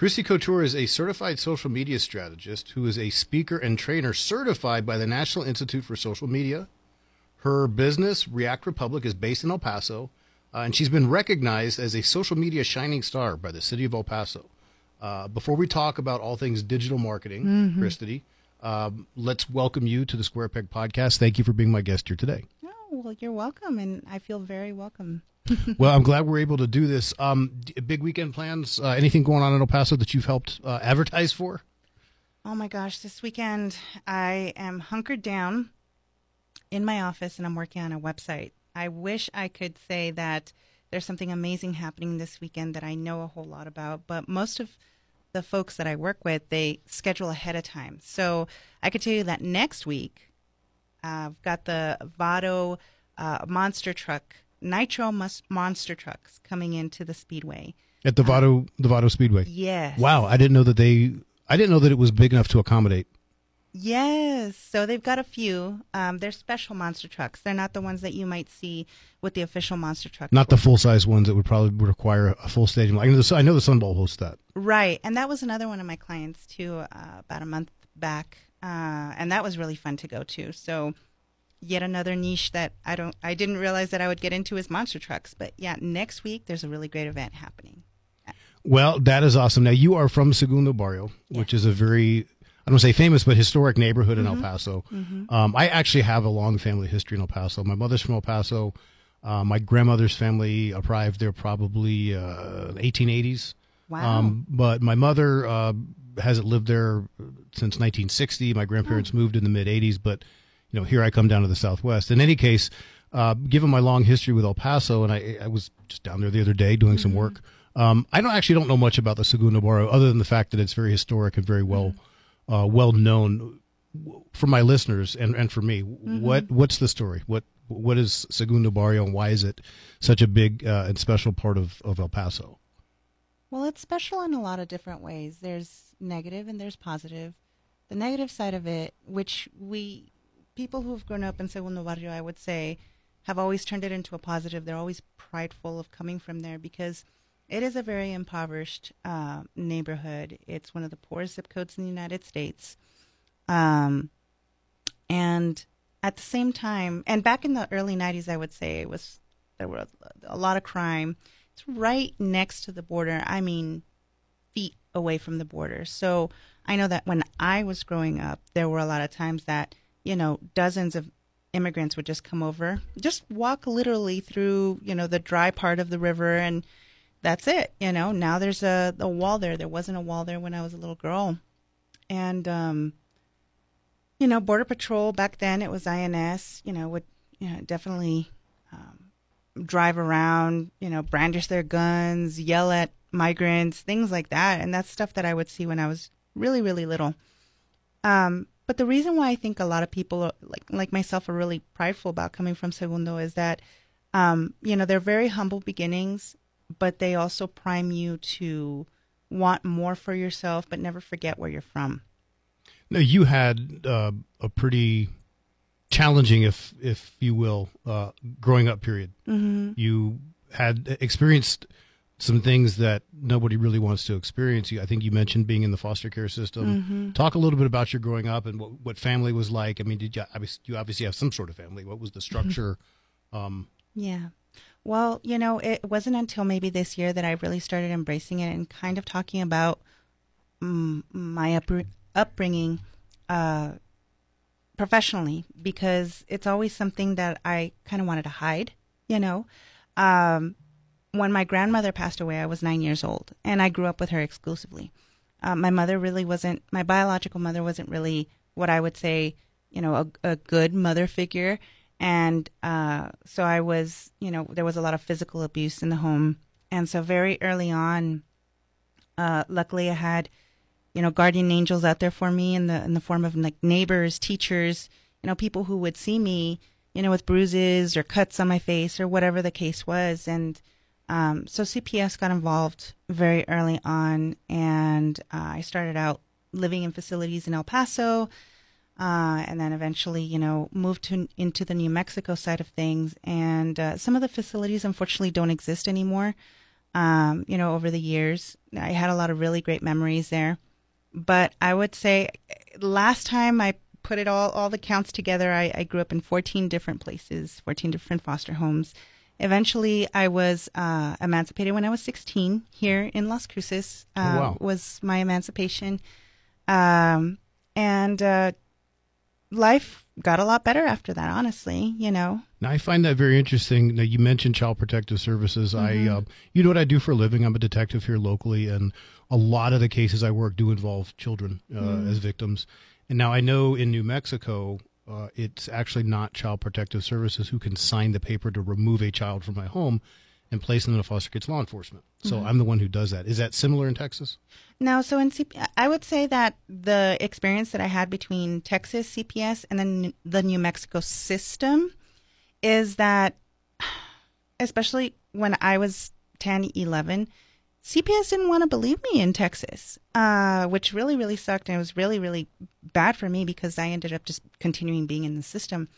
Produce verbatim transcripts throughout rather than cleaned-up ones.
Crysti Couture is a certified social media strategist who is a speaker and trainer certified by the National Institute for Social Media. Her business, React Republic, is based in El Paso, uh, and she's been recognized as a social media shining star by the city of El Paso. Uh, before we talk about all things digital marketing, mm-hmm. Crysti, um, let's welcome you to the Square Peg podcast. Thank you for being my guest here today. Oh, well, you're welcome, and I feel very welcome. Well, I'm glad we're able to do this. Um, big weekend plans, uh, anything going on in El Paso that you've helped uh, advertise for? Oh, my gosh. This weekend, I am hunkered down in my office, and I'm working on a website. I wish I could say that there's something amazing happening this weekend that I know a whole lot about, but most of the folks that I work with, they schedule ahead of time. So I could tell you that next week, uh, I've got the Vado uh, monster truck Nitro must monster trucks coming into the speedway at the Vado, um, the Vado Speedway. Yes. Wow, I didn't know that they. I didn't know that it was big enough to accommodate. Yes. So they've got a few. Um, they're special monster trucks. They're not the ones that you might see with the official monster truck. Not the full size ones that would probably would require a full stadium. I know the, I know the Sun Bowl hosts that. Right, and that was another one of my clients too, uh, about a month back, uh, and that was really fun to go to. So. Yet another niche that I don't, I didn't realize that I would get into is monster trucks. But yeah, next week there's a really great event happening. Well, that is awesome. Now you are from Segundo Barrio, yeah. which is a very, I don't say famous, but historic neighborhood mm-hmm. in El Paso. Mm-hmm. Um, I actually have a long family history in El Paso. My mother's from El Paso. Uh, my grandmother's family arrived there probably uh, eighteen eighties. Wow. Um, but my mother uh, hasn't lived there since nineteen sixty. My grandparents oh. moved in the mid eighties, but you know, here I come down to the Southwest. In any case, uh, given my long history with El Paso, and I, I was just down there the other day doing mm-hmm. some work, um, I don't actually don't know much about the Segundo Barrio other than the fact that it's very historic and very well mm-hmm. uh, well known for my listeners and, and for me. Mm-hmm. What what's the story? What what is Segundo Barrio, and why is it such a big uh, and special part of, of El Paso? Well, it's special in a lot of different ways. There's negative and there's positive. The negative side of it, which we people who have grown up in Segundo Barrio, I would say, have always turned it into a positive. They're always prideful of coming from there because it is a very impoverished uh, neighborhood. It's one of the poorest zip codes in the United States. Um, and at the same time, and back in the early nineties, I would say, it was there were a lot of crime. It's right next to the border. I mean, feet away from the border. So I know that when I was growing up, there were a lot of times that you know, dozens of immigrants would just come over, just walk literally through, you know, the dry part of the river, and that's it. You know, now there's a, a wall there. There wasn't a wall there when I was a little girl. And, um, you know, Border Patrol back then, it was I N S, you know, would you know, definitely um, drive around, you know, brandish their guns, yell at migrants, things like that. And that's stuff that I would see when I was really, really little. Um, But the reason why I think a lot of people, like like myself, are really prideful about coming from Segundo is that, um, you know, they're very humble beginnings, but they also prime you to want more for yourself, but never forget where you're from. Now, you had uh, a pretty challenging, if if you will, uh, growing up period. Mm-hmm. You had experienced some things that nobody really wants to experience. I think you mentioned being in the foster care system. Mm-hmm. Talk a little bit about your growing up and what, what family was like. I mean, did you, you obviously have some sort of family. What was the structure? Mm-hmm. Um, yeah. Well, you know, it wasn't until maybe this year that I really started embracing it and kind of talking about um, my up- upbringing uh, professionally, because it's always something that I kind of wanted to hide, you know. Um When my grandmother passed away, I was nine years old, and I grew up with her exclusively. Um, my mother really wasn't, my biological mother wasn't really what I would say, you know, a, a good mother figure. And uh, so I was, you know, there was a lot of physical abuse in the home. And so very early on, uh, luckily I had, you know, guardian angels out there for me in the in the form of like neighbors, teachers, you know, people who would see me, you know, with bruises or cuts on my face or whatever the case was. And Um, so C P S got involved very early on, and uh, I started out living in facilities in El Paso, uh, and then eventually, you know, moved to, into the New Mexico side of things. And uh, some of the facilities, unfortunately, don't exist anymore. um, you know, over the years. I had a lot of really great memories there. But I would say last time I put it all, all the counts together, I, I grew up in fourteen different places, fourteen different foster homes. Eventually, I was uh, emancipated when I was sixteen here in Las Cruces. Uh, oh, wow. Was my emancipation. Um, and uh, life got a lot better after that, honestly, you know. Now, I find that very interesting. Now, you mentioned Child Protective Services. Mm-hmm. I, uh, you know what I do for a living? I'm a detective here locally, and a lot of the cases I work do involve children uh, mm. as victims. And now I know in New Mexico, uh, it's actually not Child Protective Services who can sign the paper to remove a child from my home and place them in a foster care to law enforcement. So mm-hmm. I'm the one who does that. Is that similar in Texas? No. So in C P S, I would say that the experience that I had between Texas C P S and then the New Mexico system is that, especially when I was ten, eleven, C P S didn't want to believe me in Texas, uh, which really, really sucked. And it was really, really bad for me because I ended up just continuing being in the system.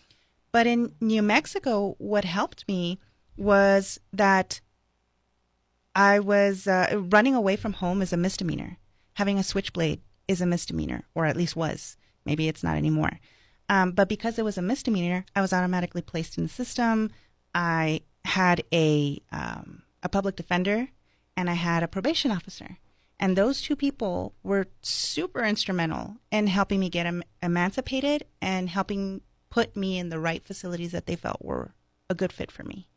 But in New Mexico, what helped me was that I was uh, running away from home is a misdemeanor. Having a switchblade is a misdemeanor, or at least was. Maybe it's not anymore. Um, but because it was a misdemeanor, I was automatically placed in the system. I had a um, a public defender, and I had a probation officer. And those two people were super instrumental in helping me get em- emancipated and helping put me in the right facilities that they felt were a good fit for me.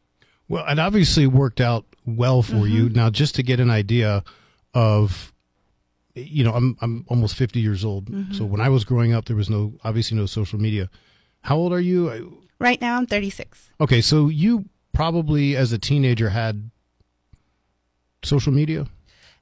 Well, it obviously worked out well for mm-hmm. you. Now, just to get an idea of, you know, I'm I'm almost fifty years old. Mm-hmm. So when I was growing up, there was no, obviously no social media. How old are you? Right now, I'm thirty-six. Okay, so you probably as a teenager had social media?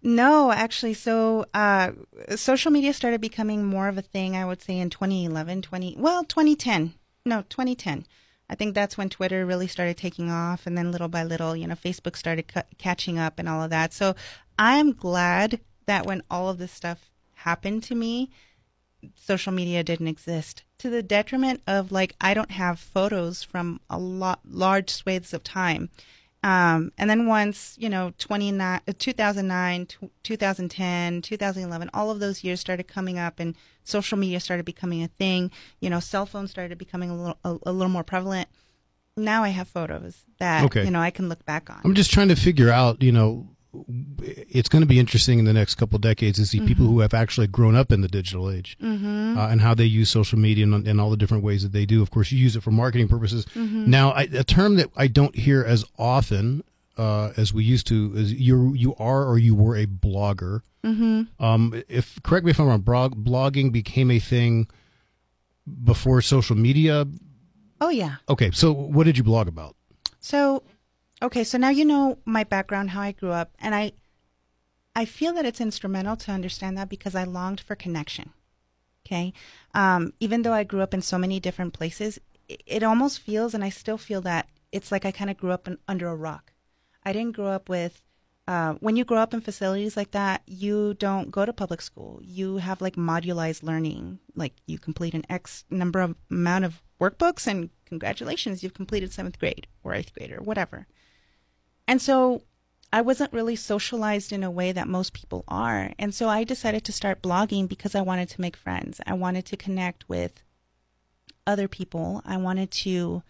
No, actually. So uh, social media started becoming more of a thing, I would say, in twenty eleven, twenty, well, twenty ten. No, twenty ten. I think that's when Twitter really started taking off, and then little by little, you know, Facebook started cu- catching up and all of that. So I'm glad that when all of this stuff happened to me, social media didn't exist, to the detriment of, like, I don't have photos from a lot large swathes of time. Um, and then once, you know, two thousand nine, two thousand ten, two thousand eleven, all of those years started coming up and social media started becoming a thing. You know, cell phones started becoming a little, a, a little more prevalent. Now I have photos that, okay. you know, I can look back on. I'm just trying to figure out, you know, it's going to be interesting in the next couple of decades to see mm-hmm. people who have actually grown up in the digital age mm-hmm. uh, and how they use social media and, and all the different ways that they do. Of course, you use it for marketing purposes. Mm-hmm. Now, I, a term that I don't hear as often uh, as we used to is you you are or you were a blogger. Mm-hmm. Um, if correct me if I'm wrong, blog, blogging became a thing before social media. Oh, yeah. Okay. So what did you blog about? So... Okay, so now you know my background, how I grew up, and I I feel that it's instrumental to understand that because I longed for connection, okay? Um, even though I grew up in so many different places, it, it almost feels, and I still feel that, it's like I kind of grew up in, under a rock. I didn't grow up with, uh, when you grow up in facilities like that, you don't go to public school. You have like modularized learning, like you complete an X number of amount of workbooks and congratulations, you've completed seventh grade or eighth grade or whatever. And so I wasn't really socialized in a way that most people are. And so I decided to start blogging because I wanted to make friends. I wanted to connect with other people. I wanted to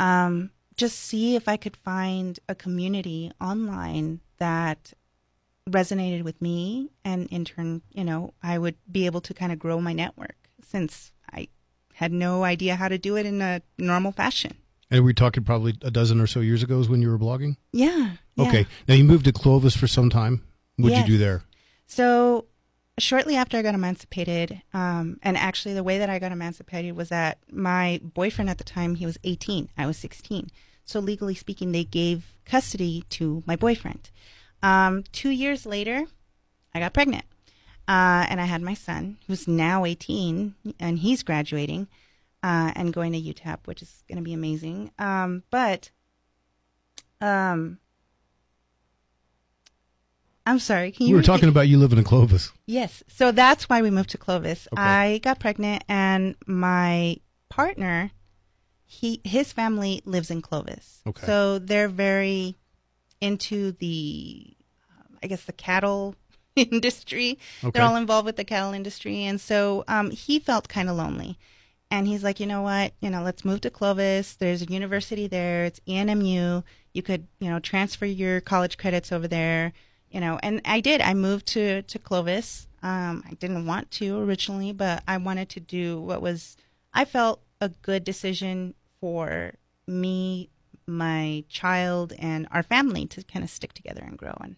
um, just see if I could find a community online that resonated with me. And in turn, you know, I would be able to kind of grow my network since I had no idea how to do it in a normal fashion. And we're talking probably a dozen or so years ago is when you were blogging? Yeah. yeah. Okay. Now, you moved to Clovis for some time. What did yes. you do there? So shortly after I got emancipated, um, and actually the way that I got emancipated was that my boyfriend at the time, he was eighteen. I was sixteen. So legally speaking, they gave custody to my boyfriend. Um, two years later, I got pregnant. Uh, and I had my son, who's now eighteen, and he's graduating. Uh, and going to U T A P, which is going to be amazing. Um, but um, I'm sorry. Can you? We were talking about you living in Clovis. Yes. So that's why we moved to Clovis. Okay. I got pregnant, and my partner, he his family lives in Clovis. Okay. So they're very into the, um, I guess, the cattle industry. Okay. They're all involved with the cattle industry. And so um, he felt kind of lonely. And he's like, you know what, you know, let's move to Clovis. There's a university there. It's E N M U. You could, you know, transfer your college credits over there, you know. And I did. I moved to, to Clovis. Um, I didn't want to originally, but I wanted to do what was, I felt, a good decision for me, my child, and our family to kind of stick together and grow and,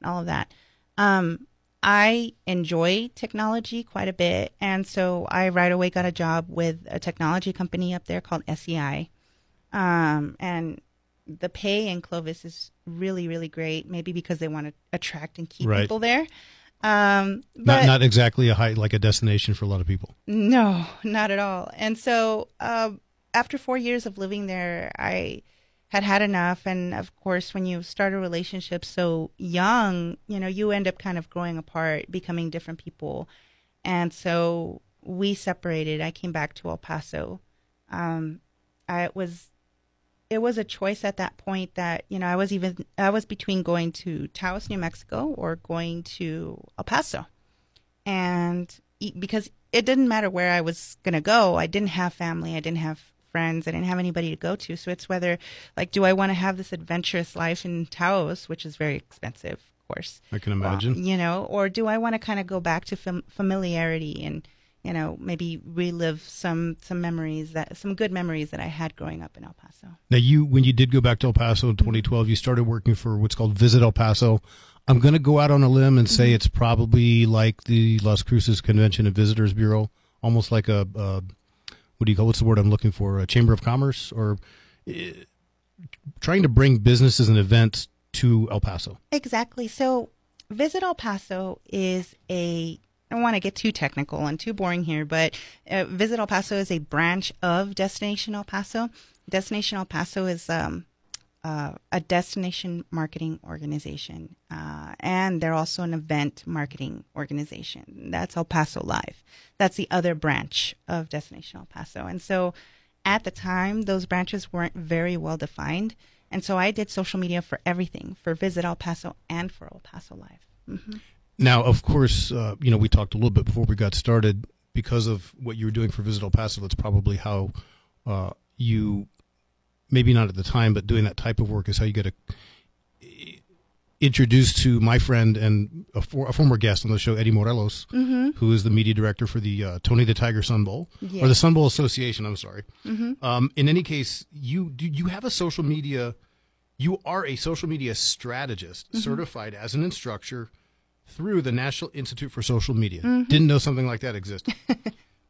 and all of that. Um, I enjoy technology quite a bit, and so I right away got a job with a technology company up there called S E I. Um, and the pay in Clovis is really, really great, maybe because they want to attract and keep right. people there. Um, but not, not exactly a high, like a destination for a lot of people. No, not at all. And so uh, after four years of living there, I had had enough. And of course, when you start a relationship so young, you know, you end up kind of growing apart, becoming different people. And so we separated. I came back to El Paso. Um, I, it was, it was a choice at that point that, you know, I was even, I was between going to Taos, New Mexico, or going to El Paso. And because it didn't matter where I was going to go, I didn't have family, I didn't have friends, I didn't have anybody to go to. So it's whether, like, do I want to have this adventurous life in Taos, which is very expensive, of course. I can imagine. Well, you know, or do I want to kind of go back to fam- familiarity and, you know, maybe relive some some memories, that some good memories that I had growing up in El Paso. Now, you, when you did go back to El Paso in twenty twelve, mm-hmm. you started working for what's called Visit El Paso. I'm going to go out on a limb and mm-hmm. say it's probably like the Las Cruces Convention and Visitors Bureau, almost like a, a what do you call, what's the word I'm looking for, a Chamber of Commerce, or uh, trying to bring businesses and events to El Paso. Exactly. So Visit El Paso is a, I don't want to get too technical and too boring here, but uh, Visit El Paso is a branch of Destination El Paso. Destination El Paso is um, uh, a destination marketing organization, uh, and they're also an event marketing organization. That's El Paso Live. That's the other branch of Destination El Paso. And so at the time, those branches weren't very well defined. And so I did social media for everything, for Visit El Paso and for El Paso Live. Mm-hmm. Now, of course, uh, you know, we talked a little bit before we got started, because of what you were doing for Visit El Paso, that's probably how uh, you, maybe not at the time, but doing that type of work is how you get a, introduced to my friend and a, for, a former guest on the show, Eddie Morelos, mm-hmm. who is the media director for the uh, Tony the Tiger Sun Bowl, yeah. or the Sun Bowl Association, I'm sorry. Mm-hmm. Um, in any case, you do you have a social media, you are a social media strategist, mm-hmm. certified as an instructor through the National Institute for Social Media. Mm-hmm. Didn't know something like that existed.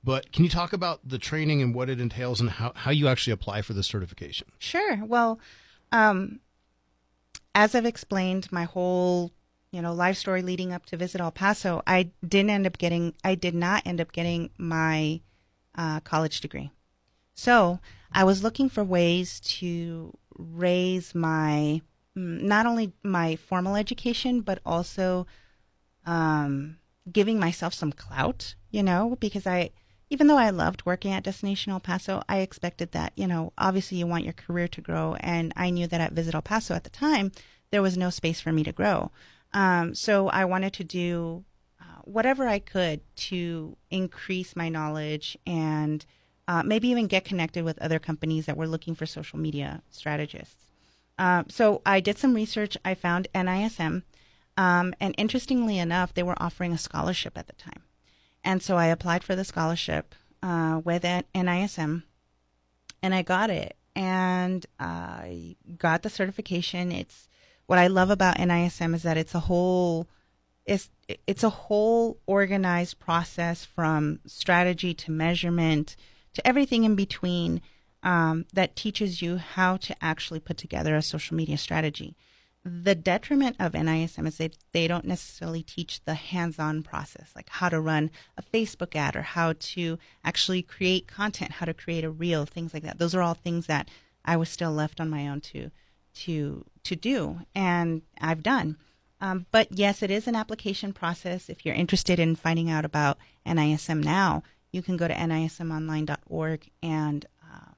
But can you talk about the training and what it entails and how, how you actually apply for this certification? Sure. Well, um, as I've explained, my whole, you know, life story leading up to Visit El Paso, I didn't end up getting, I did not end up getting my uh, college degree. So I was looking for ways to raise my, not only my formal education, but also Um, giving myself some clout, you know, because I, even though I loved working at Destination El Paso, I expected that, you know, obviously you want your career to grow. And I knew that at Visit El Paso at the time, there was no space for me to grow. Um, so I wanted to do uh, whatever I could to increase my knowledge and uh, maybe even get connected with other companies that were looking for social media strategists. Uh, so I did some research. I found N I S M. Um, and interestingly enough, they were offering a scholarship at the time. And so I applied for the scholarship uh, with N I S M, and I got it. And uh, I got the certification. It's what I love about N I S M is that it's a whole, it's, it's a whole organized process from strategy to measurement to everything in between, um, that teaches you how to actually put together a social media strategy. The detriment of N I S M is that they, they don't necessarily teach the hands-on process, like how to run a Facebook ad or how to actually create content, how to create a reel, things like that. Those are all things that I was still left on my own to to to do, and I've done. Um, but yes, it is an application process. If you're interested in finding out about N I S M now, you can go to N I S M online dot org and uh,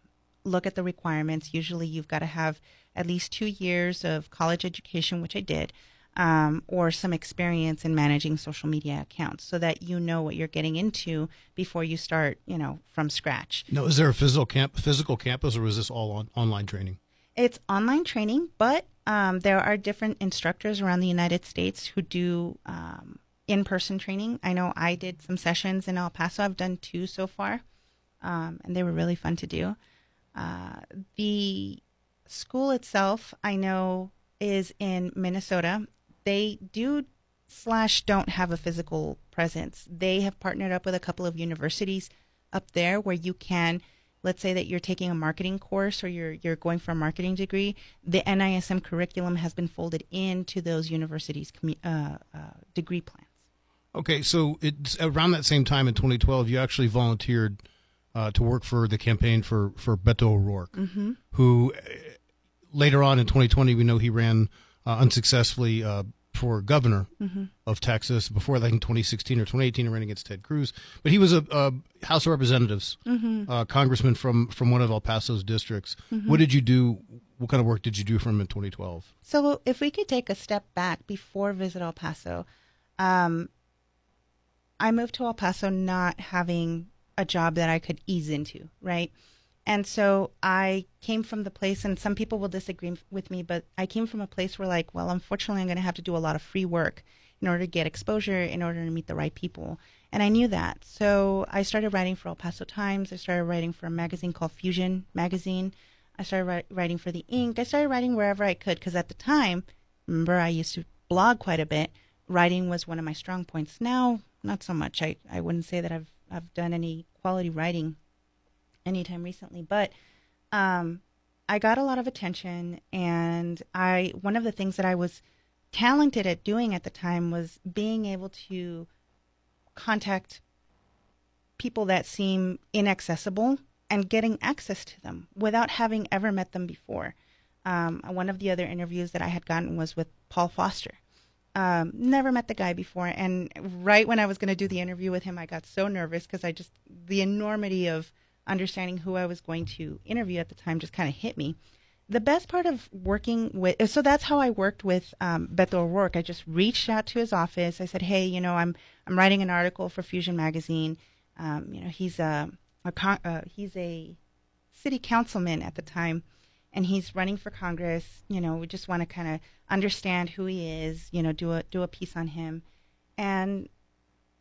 look at the requirements. Usually you've got to have at least two years of college education, which I did, um, or some experience in managing social media accounts so that you know what you're getting into before you start, you know, from scratch. Now, is there a physical camp, physical campus, or is this all on, online training? It's online training, but um, there are different instructors around the United States who do um, in-person training. I know I did some sessions in El Paso. I've done two so far, um, and they were really fun to do. Uh, the school itself, I know, is in Minnesota. They do slash don't have a physical presence. They have partnered up with a couple of universities up there where you can. Let's say that you're taking a marketing course or you're you're going for a marketing degree. The N I S M curriculum has been folded into those universities' uh, uh, degree plans. Okay, so it's around that same time in twenty twelve, you actually volunteered uh, to work for the campaign for, for Beto O'Rourke, mm-hmm. who later on in twenty twenty, we know he ran uh, unsuccessfully uh, for governor mm-hmm. of Texas. Before that, in twenty sixteen or twenty eighteen, he ran against Ted Cruz. But he was a, a House of Representatives, mm-hmm. uh, congressman from, from one of El Paso's districts. Mm-hmm. What did you do? What kind of work did you do for him in twenty twelve? So if we could take a step back before Visit El Paso, um, I moved to El Paso not having a job that I could ease into, right? And so I came from the place, and some people will disagree with me, but I came from a place where, like, well, unfortunately, I'm going to have to do a lot of free work in order to get exposure, in order to meet the right people. And I knew that. So I started writing for El Paso Times. I started writing for a magazine called Fusion Magazine. I started ri- writing for the Incorporated. I started writing wherever I could because at the time, remember, I used to blog quite a bit. Writing was one of my strong points. Now, not so much. I, I wouldn't say that I've I've done any quality writing anytime recently, but um, I got a lot of attention, and I one of the things that I was talented at doing at the time was being able to contact people that seem inaccessible and getting access to them without having ever met them before. Um, one of the other interviews that I had gotten was with Paul Foster. Um, never met the guy before, and right when I was going to do the interview with him, I got so nervous because I just the enormity of understanding who I was going to interview at the time just kind of hit me. The best part of working with, so that's how I worked with um, Beto O'Rourke. I just reached out to his office. I said, hey, you know, I'm I'm writing an article for Fusion Magazine. Um, you know, he's a, a con- uh, he's a city councilman at the time, and he's running for Congress. You know, we just want to kind of understand who he is. You know, do a do a piece on him, and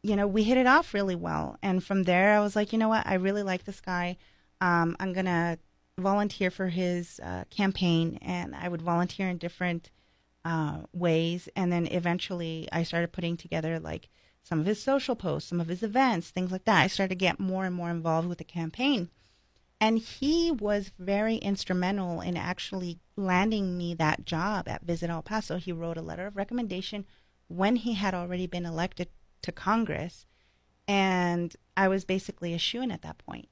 you know, we hit it off really well. And from there, I was like, you know what? I really like this guy. Um, I'm going to volunteer for his uh, campaign. And I would volunteer in different uh, ways. And then eventually I started putting together like some of his social posts, some of his events, things like that. I started to get more and more involved with the campaign. And he was very instrumental in actually landing me that job at Visit El Paso. He wrote a letter of recommendation when he had already been elected to Congress, and I was basically a shoo-in at that point.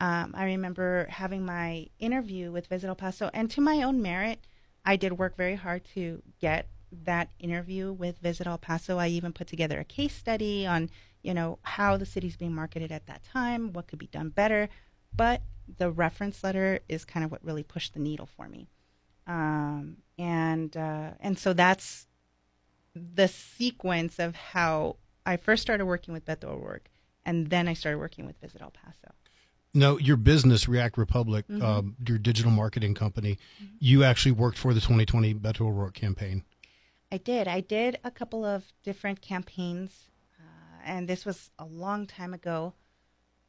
Um, I remember having my interview with Visit El Paso, and to my own merit, I did work very hard to get that interview with Visit El Paso. I even put together a case study on, you know, how the city's being marketed at that time, what could be done better, but the reference letter is kind of what really pushed the needle for me. Um, and uh, and so that's the sequence of how I first started working with Beto O'Rourke, and then I started working with Visit El Paso. No, your business, React Republic, mm-hmm. um, your digital marketing company, mm-hmm. you actually worked for the twenty twenty Beto O'Rourke campaign. I did. I did a couple of different campaigns, uh, and this was a long time ago.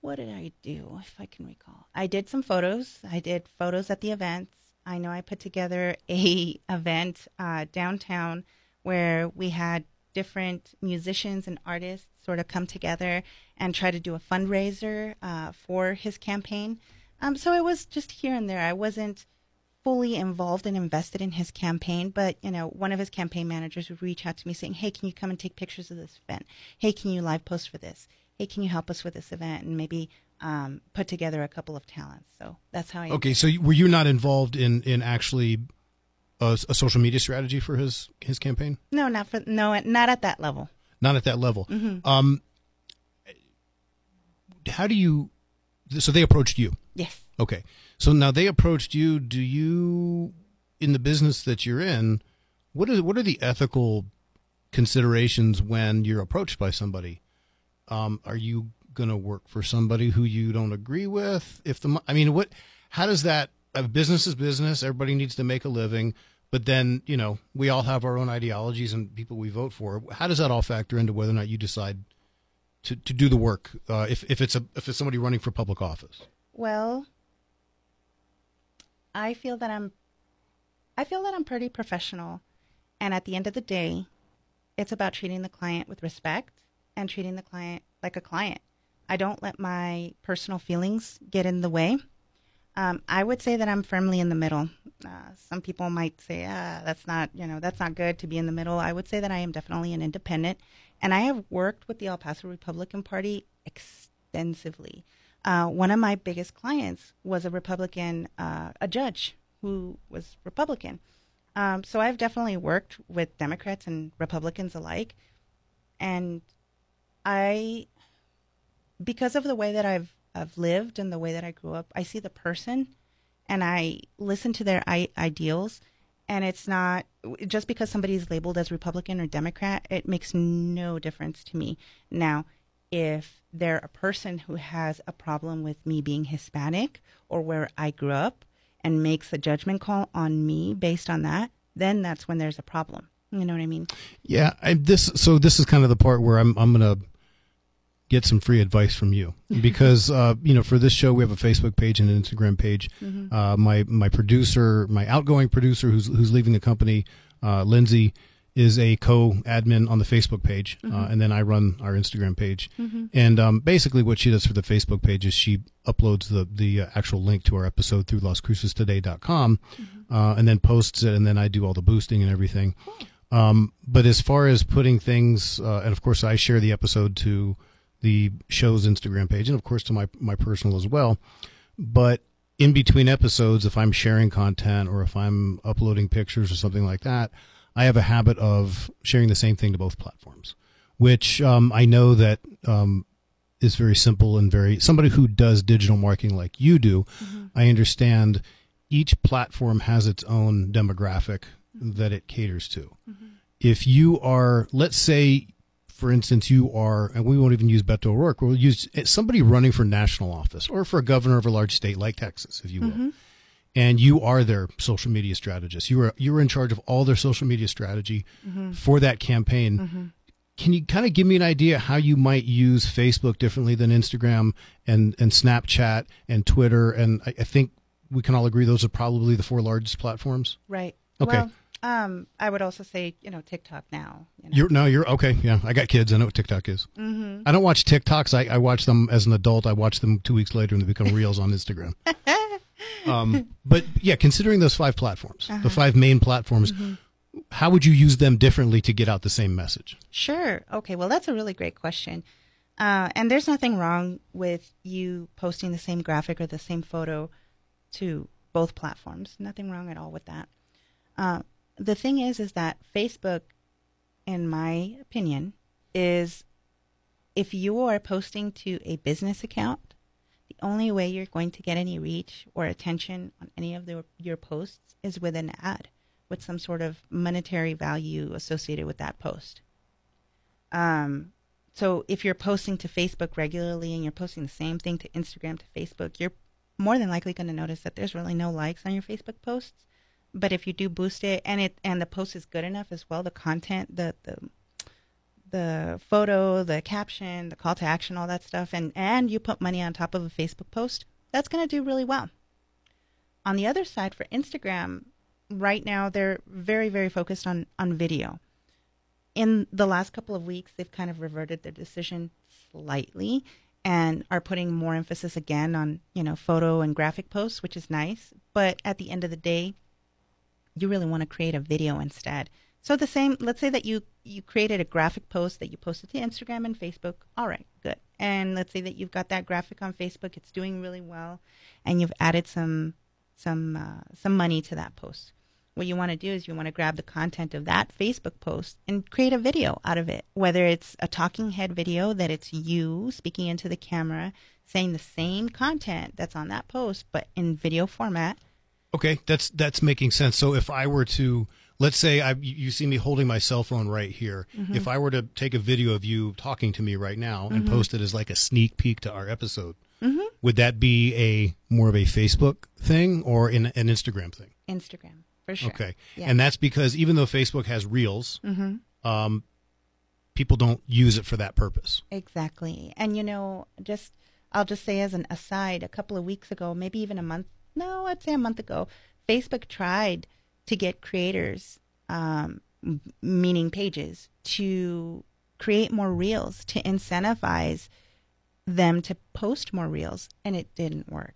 What did I do, if I can recall? I did some photos. I did photos at the events. I know I put together a event uh, downtown where we had different musicians and artists sort of come together and try to do a fundraiser uh, for his campaign. Um, so it was just here and there. I wasn't fully involved and invested in his campaign, but, you know, one of his campaign managers would reach out to me saying, hey, can you come and take pictures of this event? Hey, can you live post for this? Hey, can you help us with this event and maybe um, put together a couple of talents? So that's how I... Okay, so were you not involved in, in actually... A, a social media strategy for his, his campaign? No, not for no, not at that level. Not at that level. Mm-hmm. Um, how do you? So they approached you. Yes. Okay. So now they approached you. Do you, in the business that you're in, what is what are the ethical considerations when you're approached by somebody? Um, are you going to work for somebody who you don't agree with? If the, I mean, what? How does that? A business is business. Everybody needs to make a living. But then, you know, we all have our own ideologies and people we vote for. How does that all factor into whether or not you decide to, to do the work? Uh, if, if it's a, if it's somebody running for public office? Well, I feel that I'm, I feel that I'm pretty professional. And at the end of the day, it's about treating the client with respect and treating the client like a client. I don't let my personal feelings get in the way. Um, I would say that I'm firmly in the middle. Uh, some people might say, ah, that's not, you know, that's not good to be in the middle. I would say that I am definitely an independent, and I have worked with the El Paso Republican Party extensively. Uh, one of my biggest clients was a Republican, uh, a judge who was Republican. Um, so I've definitely worked with Democrats and Republicans alike. And I, because of the way that I've I've lived and the way that I grew up, I see the person and I listen to their I- ideals. And it's not just because somebody's labeled as Republican or Democrat, it makes no difference to me. Now, if they're a person who has a problem with me being Hispanic or where I grew up and makes a judgment call on me based on that, then that's when there's a problem. You know what I mean? Yeah. I, this, so this is kind of the part where I'm, I'm going to get some free advice from you, because, uh, you know, for this show, we have a Facebook page and an Instagram page. Mm-hmm. Uh, my, my producer, my outgoing producer who's, who's leaving the company, uh, Lindsay, is a co-admin on the Facebook page. Mm-hmm. Uh, and then I run our Instagram page. Mm-hmm. And, um, basically what she does for the Facebook page is she uploads the, the actual link to our episode through las cruces today dot com, mm-hmm. uh, and then posts it. And then I do all the boosting and everything. Cool. Um, but as far as putting things, uh, and of course I share the episode to the show's Instagram page, and of course to my, my personal as well. But in between episodes, if I'm sharing content or if I'm uploading pictures or something like that, I have a habit of sharing the same thing to both platforms, which um, I know that um, is very simple and very, somebody who does digital marketing like you do, mm-hmm. I understand each platform has its own demographic that it caters to. Mm-hmm. If you are, let's say, for instance, you are, and we won't even use Beto O'Rourke, we'll use somebody running for national office or for a governor of a large state like Texas, if you will. Mm-hmm. And you are their social media strategist. You are, you are in charge of all their social media strategy mm-hmm. for that campaign. Mm-hmm. Can you kind of give me an idea how you might use Facebook differently than Instagram and, and Snapchat and Twitter? And I, I think we can all agree those are probably the four largest platforms. Right. Okay. Well, Um, I would also say, you know, TikTok now. You know? You're, no, you're okay. Yeah, I got kids. I know what TikTok is. Mm-hmm. I don't watch TikToks. I, I watch them as an adult. I watch them two weeks later and they become reels on Instagram. Um, but yeah, considering those five platforms, uh-huh. the five main platforms, mm-hmm. how would you use them differently to get out the same message? Sure. Okay. Well, that's a really great question. Uh, and there's nothing wrong with you posting the same graphic or the same photo to both platforms. Nothing wrong at all with that. Uh, The thing is, is that Facebook, in my opinion, is if you are posting to a business account, the only way you're going to get any reach or attention on any of the, your posts is with an ad, with some sort of monetary value associated with that post. Um, so if you're posting to Facebook regularly and you're posting the same thing to Instagram to Facebook, you're more than likely going to notice that there's really no likes on your Facebook posts. But if you do boost it and it and the post is good enough as well, the content, the the the photo, the caption, the call to action, all that stuff, and, and you put money on top of a Facebook post, that's going to do really well. On the other side, for Instagram, right now they're very, very focused on, on video. In the last couple of weeks, they've kind of reverted their decision slightly and are putting more emphasis again on, you know, photo and graphic posts, which is nice. But at the end of the day, you really want to create a video instead. So the same, let's say that you, you created a graphic post that you posted to Instagram and Facebook. All right, good. And let's say that you've got that graphic on Facebook. It's doing really well. And you've added some, some, uh, some money to that post. What you want to do is you want to grab the content of that Facebook post and create a video out of it, whether it's a talking head video that it's you speaking into the camera, saying the same content that's on that post, but in video format. Okay, that's that's making sense. So if I were to, let's say I, you see me holding my cell phone right here. Mm-hmm. If I were to take a video of you talking to me right now and mm-hmm. post it as like a sneak peek to our episode, mm-hmm. would that be a more of a Facebook thing or in, an Instagram thing? Instagram, for sure. Okay, yeah. And that's because even though Facebook has Reels, mm-hmm. um, people don't use it for that purpose. Exactly. And, you know, just I'll just say as an aside, a couple of weeks ago, maybe even a month, no, I'd say a month ago, Facebook tried to get creators, um, meaning pages, to create more Reels, to incentivize them to post more Reels, and it didn't work.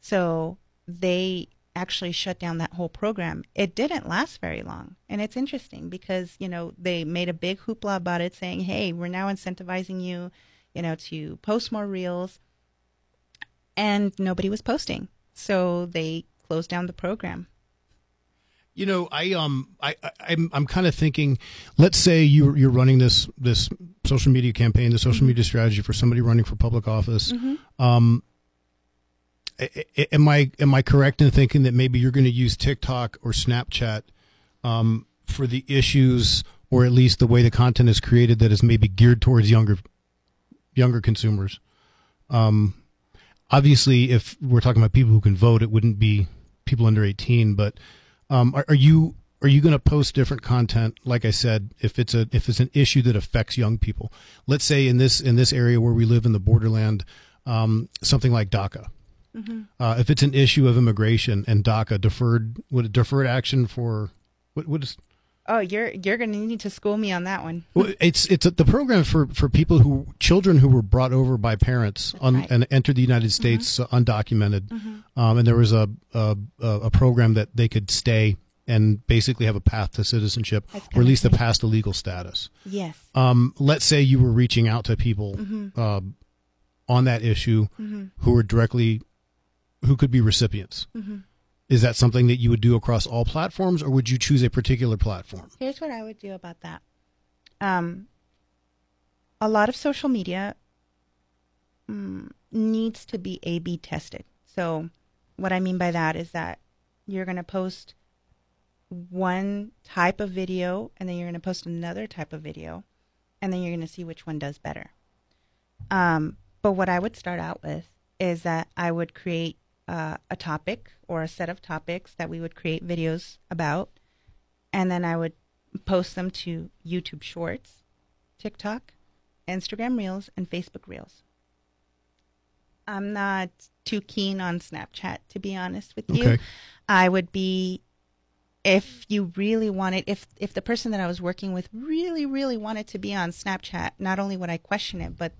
So they actually shut down that whole program. It didn't last very long, and it's interesting because, you know, they made a big hoopla about it saying, hey, we're now incentivizing you, you know, to post more Reels, and nobody was posting. So they closed down the program. You know, I um, I, I I'm I'm kind of thinking, let's say you you're running this this social media campaign, the social mm-hmm. media strategy for somebody running for public office. Mm-hmm. Um, I, I, am I am I correct in thinking that maybe you're going to use TikTok or Snapchat um, for the issues, or at least the way the content is created that is maybe geared towards younger younger consumers? Um, obviously, if we're talking about people who can vote, it wouldn't be people under eighteen, but Um, are, are you are you going to post different content? Like I said, if it's a if it's an issue that affects young people, let's say in this in this area where we live in the borderland, um, something like DACA. Mm-hmm. Uh, if it's an issue of immigration and DACA, deferred would deferred action for what what is? Oh, you're you're going to need to school me on that one. Well, it's it's a, the program for, for people who children who were brought over by parents on, right. and entered the United States mm-hmm. undocumented, mm-hmm. um, and there was a, a a program that they could stay and basically have a path to citizenship, or at least the past illegal status. Yes. Um, let's say you were reaching out to people mm-hmm. uh, on that issue mm-hmm. who were directly who could be recipients. Mm-hmm. Is that something that you would do across all platforms, or would you choose a particular platform? Here's what I would do about that. Um, a lot of social media um, needs to be A B tested. So what I mean by that is that you're going to post one type of video, and then you're going to post another type of video, and then you're going to see which one does better. Um, but what I would start out with is that I would create Uh, a topic or a set of topics that we would create videos about, and then I would post them to YouTube Shorts, TikTok, Instagram Reels, and Facebook Reels. I'm not too keen on Snapchat, to be honest with you. Okay. I would be, if you really wanted, if if the person that I was working with really, really wanted to be on Snapchat, not only would I question it, but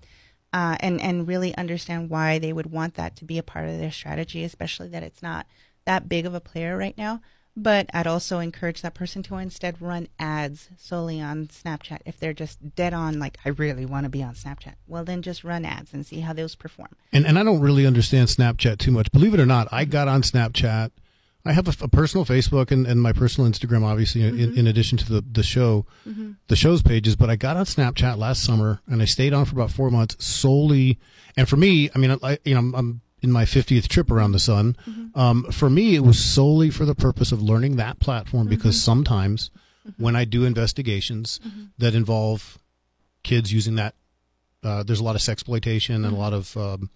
Uh, and, and really understand why they would want that to be a part of their strategy, especially that it's not that big of a player right now. But I'd also encourage that person to instead run ads solely on Snapchat. If they're just dead on, like, I really want to be on Snapchat, well, then just run ads and see how those perform. And and I don't really understand Snapchat too much. Believe it or not, I got on Snapchat. I have a, a personal Facebook and, and my personal Instagram, obviously, mm-hmm. in, in addition to the, the show, mm-hmm. the show's pages. But I got on Snapchat last summer, and I stayed on for about four months solely. And for me, I mean, I, you know, I'm, I'm in my fiftieth trip around the sun. Mm-hmm. Um, for me, it was solely for the purpose of learning that platform, because mm-hmm. sometimes mm-hmm. when I do investigations mm-hmm. that involve kids using that, uh, there's a lot of sexploitation mm-hmm. and a lot of um,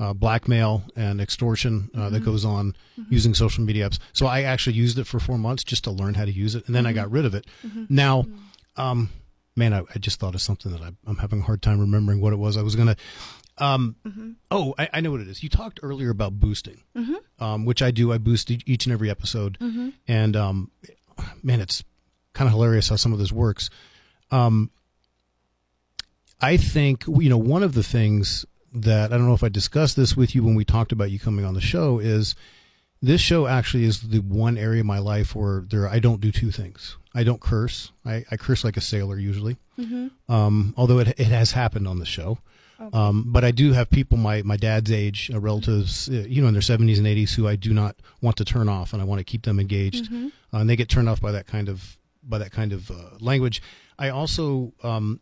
Uh, blackmail and extortion uh, mm-hmm. that goes on mm-hmm. using social media apps. So I actually used it for four months just to learn how to use it, and then mm-hmm. I got rid of it. Mm-hmm. Now, um, man, I, I just thought of something that I, I'm having a hard time remembering what it was. I was going to um, – mm-hmm. oh, I, I know what it is. You talked earlier about boosting, mm-hmm. um, which I do. I boost each and every episode. Mm-hmm. And, um, man, it's kind of hilarious how some of this works. Um, I think, you know, one of the things – that I don't know if I discussed this with you when we talked about you coming on the show is This show actually is the one area of my life where there I don't do two things. I don't curse. I, I curse like a sailor usually, mm-hmm. um, although it, it has happened on the show. Okay. Um, but I do have people my, my dad's age, uh, relatives, uh, you know, in their seventies and eighties who I do not want to turn off, and I want to keep them engaged. Mm-hmm. Uh, and they get turned off by that kind of by that kind of uh, language. I also um,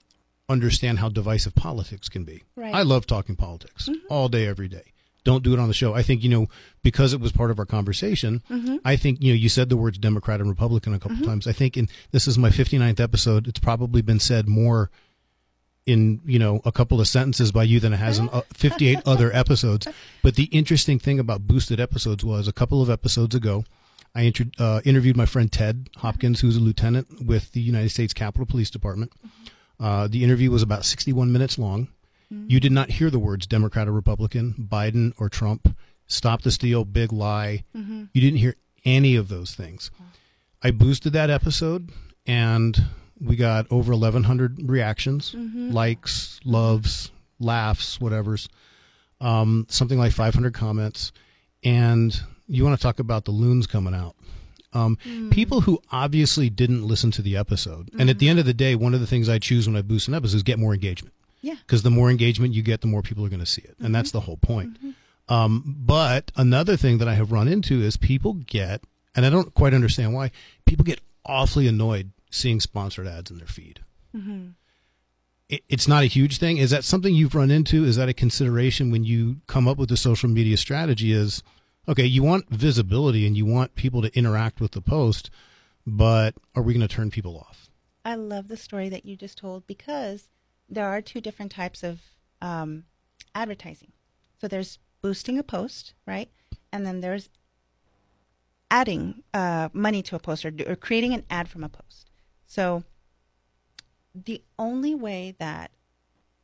understand how divisive politics can be. Right. I love talking politics mm-hmm. all day, every day. Don't do it on the show. I think, you know, because it was part of our conversation, mm-hmm. I think, you know, you said the words Democrat and Republican a couple mm-hmm. times. I think in this is my fifty-ninth episode. It's probably been said more in, you know, a couple of sentences by you than it has in uh, fifty-eight other episodes. But the interesting thing about boosted episodes was a couple of episodes ago, I inter- uh, interviewed my friend Ted Hopkins, who's a lieutenant with the United States Capitol Police Department. Mm-hmm. Uh, the interview was about sixty-one minutes long. You did not hear the words Democrat or Republican, Biden or Trump, stop the steal, big lie. Mm-hmm. You didn't hear any of those things. I boosted that episode and we got over eleven hundred reactions, mm-hmm. likes, loves, laughs, whatevers, um, something like five hundred comments. And you want to talk about the loons coming out. Um, mm. People who obviously didn't listen to the episode. Mm-hmm. And at the end of the day, one of the things I choose when I boost an episode is get more engagement. Yeah, because the more engagement you get, the more people are going to see it. And mm-hmm. that's the whole point. Mm-hmm. Um, but another thing that I have run into is people get, and I don't quite understand why, people get awfully annoyed seeing sponsored ads in their feed. Mm-hmm. It, it's not a huge thing. Is that something you've run into? Is that a consideration when you come up with a social media strategy is, okay, you want visibility and you want people to interact with the post, but are we going to turn people off? I love the story that you just told because there are two different types of um, advertising. So there's boosting a post, right? And then there's adding uh, money to a post or, or creating an ad from a post. So the only way that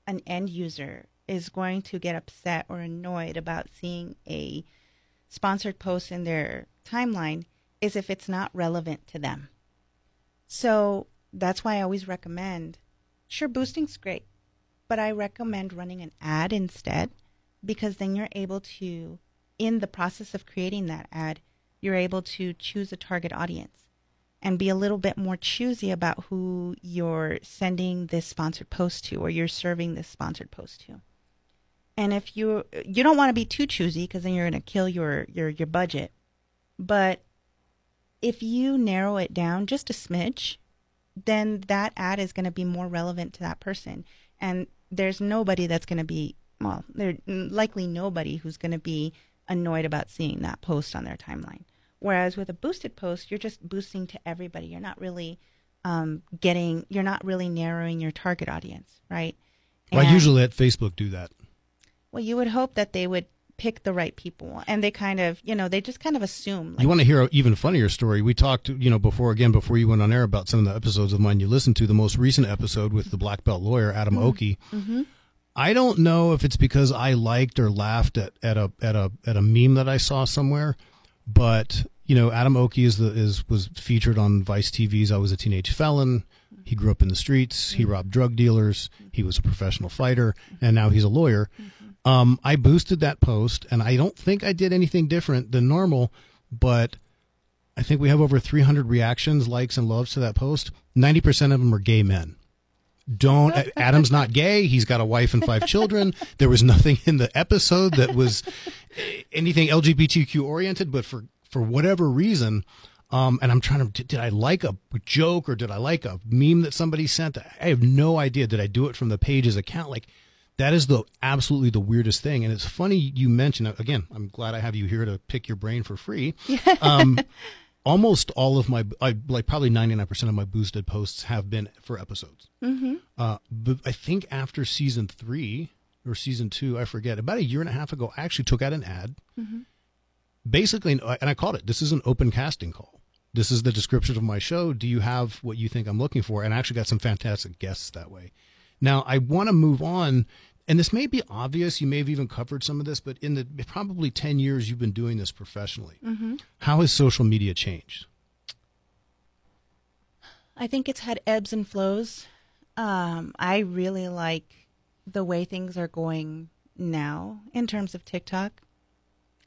an end user is going to get upset or annoyed about seeing a sponsored post in their timeline is if it's not relevant to them. So that's why I always recommend, sure, boosting's great, but I recommend running an ad instead because then you're able to, in the process of creating that ad, you're able to choose a target audience and be a little bit more choosy about who you're sending this sponsored post to or you're serving this sponsored post to. And if you you don't want to be too choosy because then you're going to kill your, your, your budget, but if you narrow it down just a smidge, then that ad is going to be more relevant to that person. And there's nobody that's going to be, well, there's likely nobody who's going to be annoyed about seeing that post on their timeline. Whereas with a boosted post, you're just boosting to everybody. You're not really um, getting, you're not really narrowing your target audience, right? And, well, usually at Facebook do that. Well, you would hope that they would pick the right people. And they kind of, you know, they just kind of assume. Like, you want to hear an even funnier story. We talked, you know, before, again, before you went on air about some of the episodes of mine you listened to, the most recent episode with the black belt lawyer, Adam mm-hmm. Oakey. Mm-hmm. I don't know if it's because I liked or laughed at, at a, at a, at a meme that I saw somewhere, but you know, Adam Oakey is the, is, was featured on Vice T V's I Was a Teenage Felon. He grew up in the streets. Mm-hmm. He robbed drug dealers. Mm-hmm. He was a professional fighter mm-hmm. and now he's a lawyer. Mm-hmm. Um, I boosted that post, and I don't think I did anything different than normal, but I think we have over three hundred reactions, likes, and loves to that post. ninety percent of them are gay men. Don't Adam's not gay. He's got a wife and five children. There was nothing in the episode that was anything L G B T Q oriented, but for, for whatever reason, um, and I'm trying to, did, did I like a joke or did I like a meme that somebody sent? I have no idea. Did I do it from the page's account? Like, that is the absolutely the weirdest thing. And it's funny you mentioned, again, I'm glad I have you here to pick your brain for free. Um, almost all of my, I, like probably ninety-nine percent of my boosted posts have been for episodes. Mm-hmm. Uh, but I think after season three or season two, I forget, about a year and a half ago, I actually took out an ad. Mm-hmm. Basically, and I called it, this is an open casting call. This is the description of my show. Do you have what you think I'm looking for? And I actually got some fantastic guests that way. Now, I want to move on, and this may be obvious. You may have even covered some of this, but in the probably ten years you've been doing this professionally, mm-hmm. how has social media changed? I think it's had ebbs and flows. Um, I really like the way things are going now in terms of TikTok.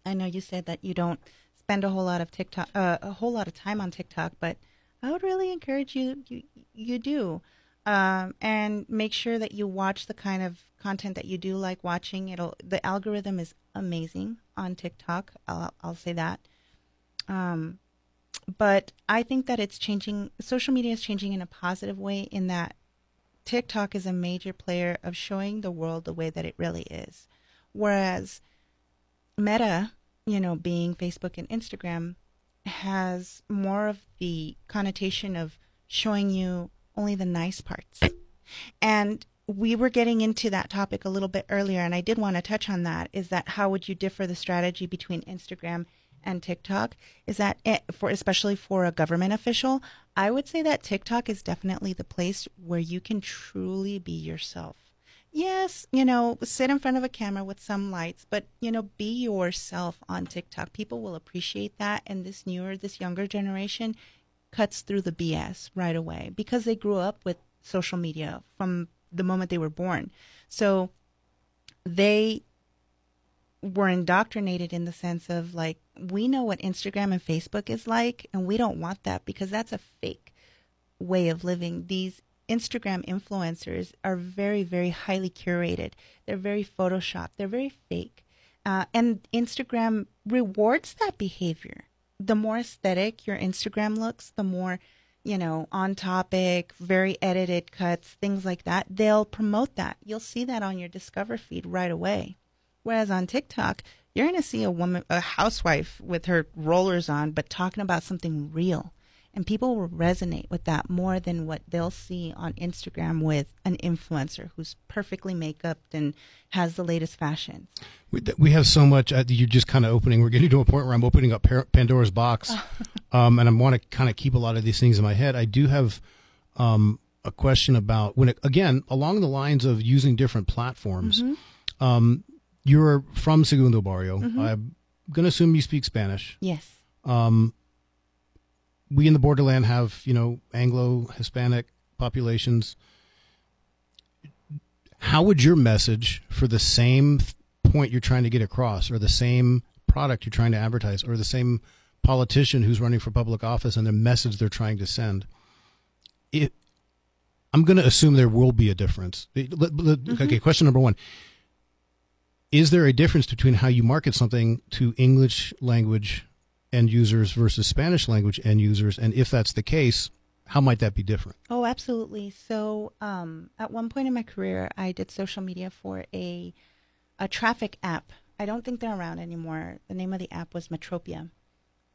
I know you said that you don't spend a whole lot of TikTok, uh, a whole lot of time on TikTok, but I would really encourage you, you, you do. Um, and make sure that you watch the kind of content that you do like watching. It'll the algorithm is amazing on TikTok. I'll, I'll say that. Um, but I think that it's changing. Social media is changing in a positive way in that TikTok is a major player of showing the world the way that it really is. Whereas Meta, you know, being Facebook and Instagram, has more of the connotation of showing you only the nice parts. And we were getting into that topic a little bit earlier, and I did want to touch on that, is that how would you differ the strategy between Instagram and TikTok? Is that it, for especially for a government official, I would say that TikTok is definitely the place where you can truly be yourself. Yes, you know, sit in front of a camera with some lights, but, you know, be yourself on TikTok. People will appreciate that, and this newer, this younger generation cuts through the B S right away because they grew up with social media from the moment they were born. So they were indoctrinated in the sense of, like, we know what Instagram and Facebook is like, and we don't want that because that's a fake way of living. These Instagram influencers are very, very highly curated. They're very Photoshopped. They're very fake. Uh, and Instagram rewards that behavior. The more aesthetic your Instagram looks, the more, you know, on topic, very edited cuts, things like that, they'll promote that. You'll see that on your Discover feed right away. Whereas on TikTok, you're going to see a woman, a housewife with her rollers on, but talking about something real. And people will resonate with that more than what they'll see on Instagram with an influencer who's perfectly make-upped and has the latest fashions. We, we have so much. Uh, you're just kind of opening. We're getting to a point where I'm opening up Pandora's box, um, and I want to kind of keep a lot of these things in my head. I do have um, a question about, when it, again, along the lines of using different platforms, mm-hmm. um, you're from Segundo Barrio. Mm-hmm. I'm going to assume you speak Spanish. Yes. Um We in the borderland have, you know, Anglo-Hispanic populations. How would your message for the same point you're trying to get across, or the same product you're trying to advertise, or the same politician who's running for public office and the message they're trying to send? It, I'm going to assume there will be a difference. Okay, mm-hmm. Question number one. Is there a difference between how you market something to English language end users versus Spanish language end users? And if that's the case, how might that be different? Oh, absolutely. So um, at one point in my career, I did social media for a a traffic app. I don't think they're around anymore. The name of the app was Metropia.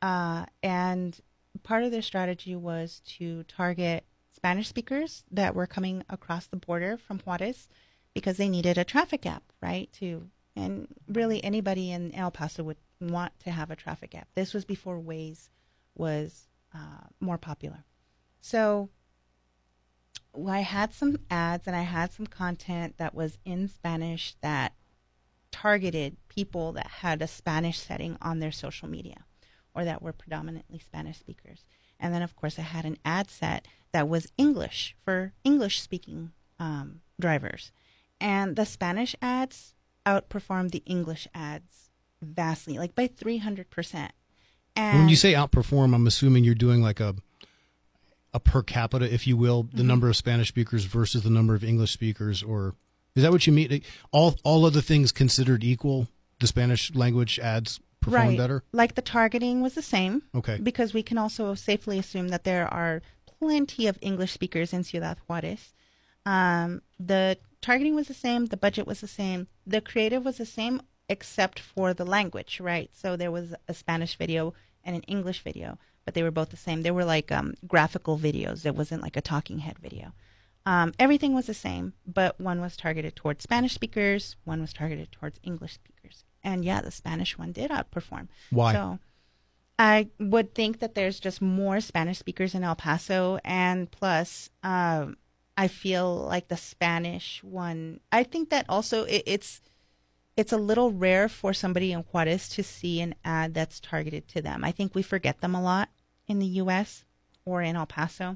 Uh, and part of their strategy was to target Spanish speakers that were coming across the border from Juarez because they needed a traffic app, right? To And really anybody in El Paso would want to have a traffic app. This was before Waze was uh, more popular. So well, I had some ads and I had some content that was in Spanish that targeted people that had a Spanish setting on their social media or that were predominantly Spanish speakers. And then, of course, I had an ad set that was English for English-speaking um, drivers. And the Spanish ads outperformed the English ads vastly, like by three hundred percent. And when you say outperform, I'm assuming you're doing like a a per capita, if you will, the mm-hmm. number of Spanish speakers versus the number of English speakers, or is that what you mean? All all other things considered equal, the Spanish language ads perform right. better? Like the targeting was the same. Okay. Because we can also safely assume that there are plenty of English speakers in Ciudad Juarez. Um, the targeting was the same. The budget was the same. The creative was the same, except for the language, right? So there was a Spanish video and an English video, but they were both the same. They were like um, graphical videos. There wasn't like a talking head video. Um, everything was the same, but one was targeted towards Spanish speakers, one was targeted towards English speakers. And yeah, the Spanish one did outperform. Why? So I would think that there's just more Spanish speakers in El Paso, and plus um, I feel like the Spanish one, I think that also it, it's... it's a little rare for somebody in Juarez to see an ad that's targeted to them. I think we forget them a lot in the U S or in El Paso.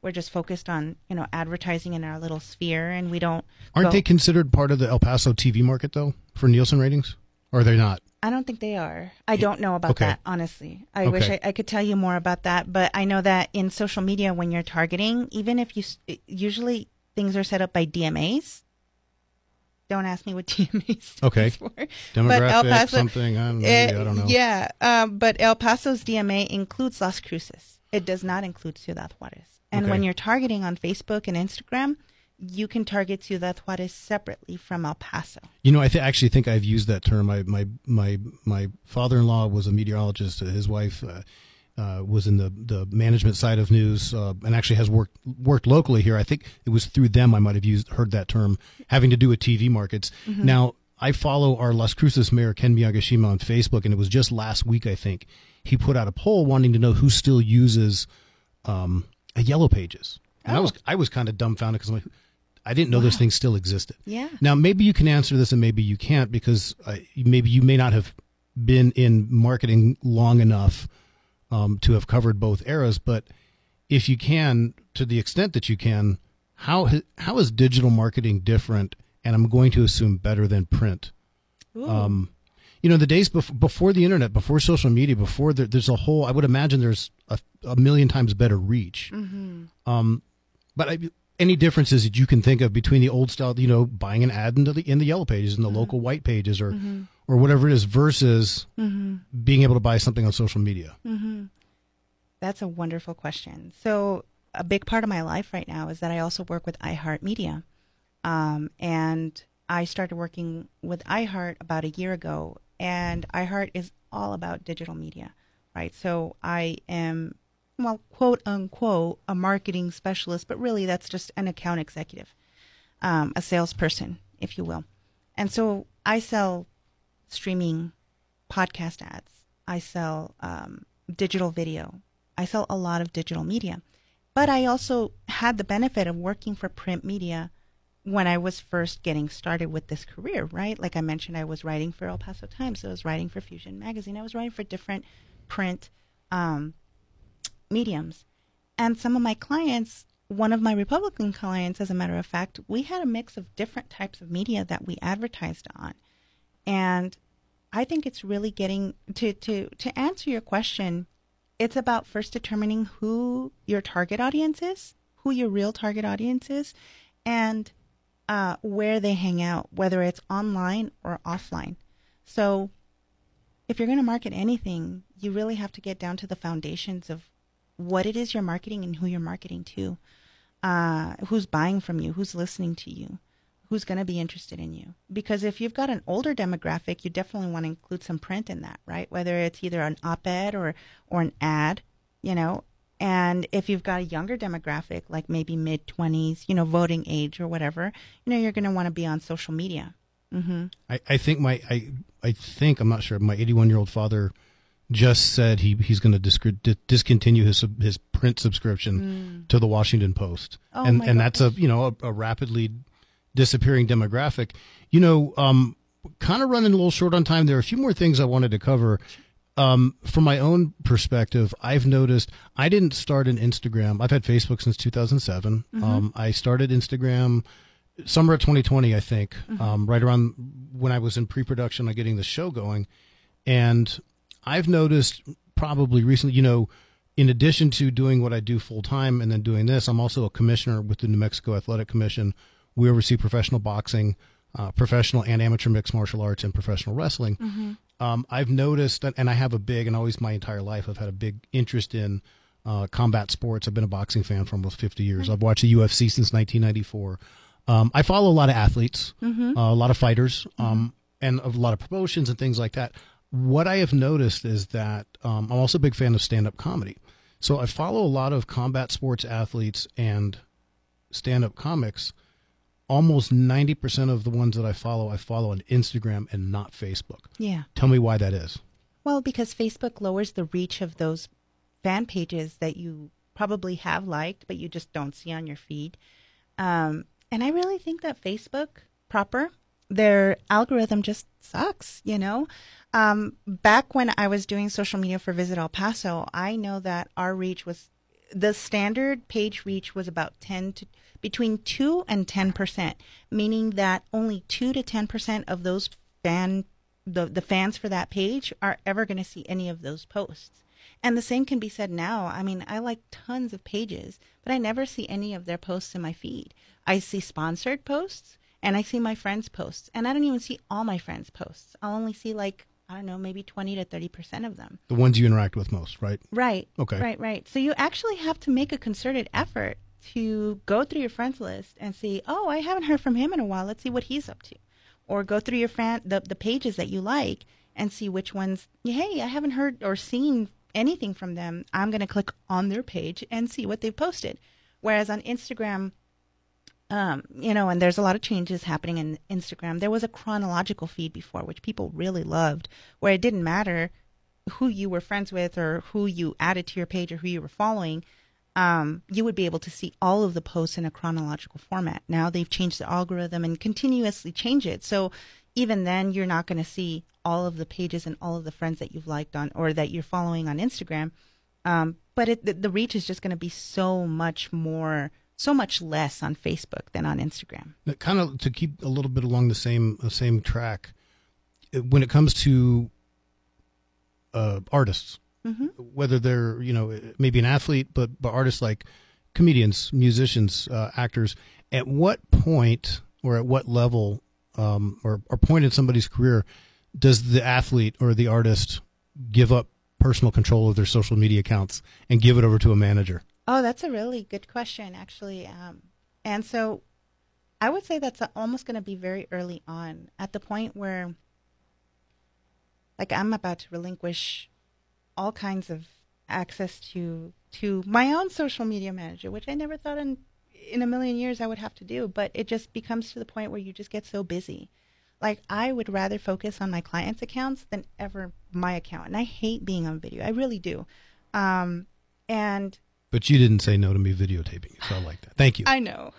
We're just focused on, you know, advertising in our little sphere, and we don't. Aren't go. they considered part of the El Paso T V market, though, for Nielsen ratings? Or are they not? I don't think they are. I don't know about okay. that, honestly. I okay. wish I, I could tell you more about that. But I know that in social media, when you're targeting, even if you usually things are set up by D M As. Don't ask me what D M A stands okay. for. Demographic, something, I don't, know, it, I don't know. Yeah, um, but El Paso's D M A includes Las Cruces. It does not include Ciudad Juarez. And okay. when you're targeting on Facebook and Instagram, you can target Ciudad Juarez separately from El Paso. You know, I th- actually think I've used that term. I, my my my father-in-law was a meteorologist. His wife uh, uh, was in the, the management side of news uh, and actually has worked worked locally here. I think it was through them I might have used heard that term, having to do with T V markets. Mm-hmm. Now, I follow our Las Cruces mayor, Ken Miyagashima, on Facebook, and it was just last week, I think, he put out a poll wanting to know who still uses um, a Yellow Pages. And oh. I was I was kind of dumbfounded because I'm like, I didn't know wow. those things still existed. Yeah. Now, maybe you can answer this and maybe you can't because uh, maybe you may not have been in marketing long enough um, to have covered both eras. But if you can, to the extent that you can, how how is digital marketing different? And I'm going to assume better than print. Um, you know, the days bef- before the internet, before social media, before the, there's a whole, I would imagine there's a, a million times better reach. Mm-hmm. Um, but I, any differences that you can think of between the old style, you know, buying an ad in the, in the Yellow Pages and the mm-hmm. local white pages or, mm-hmm. or whatever it is versus mm-hmm. being able to buy something on social media? Mm-hmm. That's a wonderful question. So a big part of my life right now is that I also work with iHeartMedia. Um, and I started working with iHeart about a year ago, and iHeart is all about digital media, right? So I am, well, quote unquote, a marketing specialist, but really that's just an account executive, um, a salesperson, if you will. And so I sell streaming podcast ads. I sell um, digital video. I sell a lot of digital media, but I also had the benefit of working for print media when I was first getting started with this career, right? Like I mentioned, I was writing for El Paso Times. I was writing for Fusion Magazine. I was writing for different print um, mediums. And some of my clients, one of my Republican clients, as a matter of fact, we had a mix of different types of media that we advertised on. And I think it's really getting, to, to, to answer your question, it's about first determining who your target audience is, who your real target audience is, and Uh, where they hang out, whether it's online or offline. So if you're going to market anything, you really have to get down to the foundations of what it is you're marketing and who you're marketing to, uh, who's buying from you, who's listening to you, who's going to be interested in you. Because if you've got an older demographic, you definitely want to include some print in that, right? Whether it's either an op-ed or, or an ad, you know. And if you've got a younger demographic, like maybe mid-twenties, you know, voting age or whatever, you know, you're going to want to be on social media. Mm-hmm. I, I think my, I, I think, I'm not sure, my eighty-one-year-old father just said he, he's going to disc- discontinue his his print subscription mm. to the Washington Post. Oh, and and goodness. That's a, you know, a, a rapidly disappearing demographic. You know, um, kind of running a little short on time. There are a few more things I wanted to cover. Um, from my own perspective, I've noticed I didn't start an Instagram. I've had Facebook since two thousand seven. Mm-hmm. Um, I started Instagram summer of twenty twenty, I think, mm-hmm. um, right around when I was in pre-production on getting the show going. And I've noticed probably recently, you know, in addition to doing what I do full time and then doing this, I'm also a commissioner with the New Mexico Athletic Commission. We oversee professional boxing, uh, professional and amateur mixed martial arts, and professional wrestling. Mm-hmm. Um, I've noticed, and I have a big, and always my entire life, I've had a big interest in uh, combat sports. I've been a boxing fan for almost fifty years. Mm-hmm. I've watched the U F C since nineteen ninety-four. Um, I follow a lot of athletes, mm-hmm. uh, a lot of fighters, mm-hmm. um, and a lot of promotions and things like that. What I have noticed is that um, I'm also a big fan of stand-up comedy. So I follow a lot of combat sports athletes and stand-up comics. Almost ninety percent of the ones that I follow, I follow on Instagram and not Facebook. Yeah. Tell me why that is. Well, because Facebook lowers the reach of those fan pages that you probably have liked, but you just don't see on your feed. Um, and I really think that Facebook proper, their algorithm just sucks, you know? Um, back when I was doing social media for Visit El Paso, I know that our reach was, the standard page reach was about ten to between two and ten percent, meaning that only two to ten percent of those fan the, the fans for that page are ever going to see any of those posts. And the same can be said now. I mean, I like tons of pages, but I never see any of their posts in my feed. I see sponsored posts and I see my friends' posts, and I don't even see all my friends' posts. I'll only see like, I don't know, maybe twenty to thirty percent of them. The ones you interact with most, right? Right. Okay. Right, right. So you actually have to make a concerted effort to go through your friends list and see, oh, I haven't heard from him in a while. Let's see what he's up to. Or go through your fan, the, the pages that you like and see which ones, hey, I haven't heard or seen anything from them. I'm going to click on their page and see what they've posted. Whereas on Instagram, um, you know, and there's a lot of changes happening in Instagram. There was a chronological feed before, which people really loved, where it didn't matter who you were friends with or who you added to your page or who you were following. Um, you would be able to see all of the posts in a chronological format. Now they've changed the algorithm and continuously change it. So even then, you're not going to see all of the pages and all of the friends that you've liked on or that you're following on Instagram. Um, but it, the, the reach is just going to be so much more, so much less on Facebook than on Instagram. Kind of to keep a little bit along the same the same track, when it comes to uh, artists, mm-hmm. whether they're, you know, maybe an athlete, but, but artists like comedians, musicians, uh, actors, at what point or at what level um, or, or point in somebody's career does the athlete or the artist give up personal control of their social media accounts and give it over to a manager? Oh, that's a really good question, actually. Um, and so I would say that's almost going to be very early on, at the point where, like, I'm about to relinquish all kinds of access to to my own social media manager, which I never thought in in a million years I would have to do. But it just becomes to the point where you just get so busy. Like, I would rather focus on my clients' accounts than ever my account. And I hate being on video. I really do. Um, and But you didn't say no to me videotaping it, so I like that. Thank you. I know.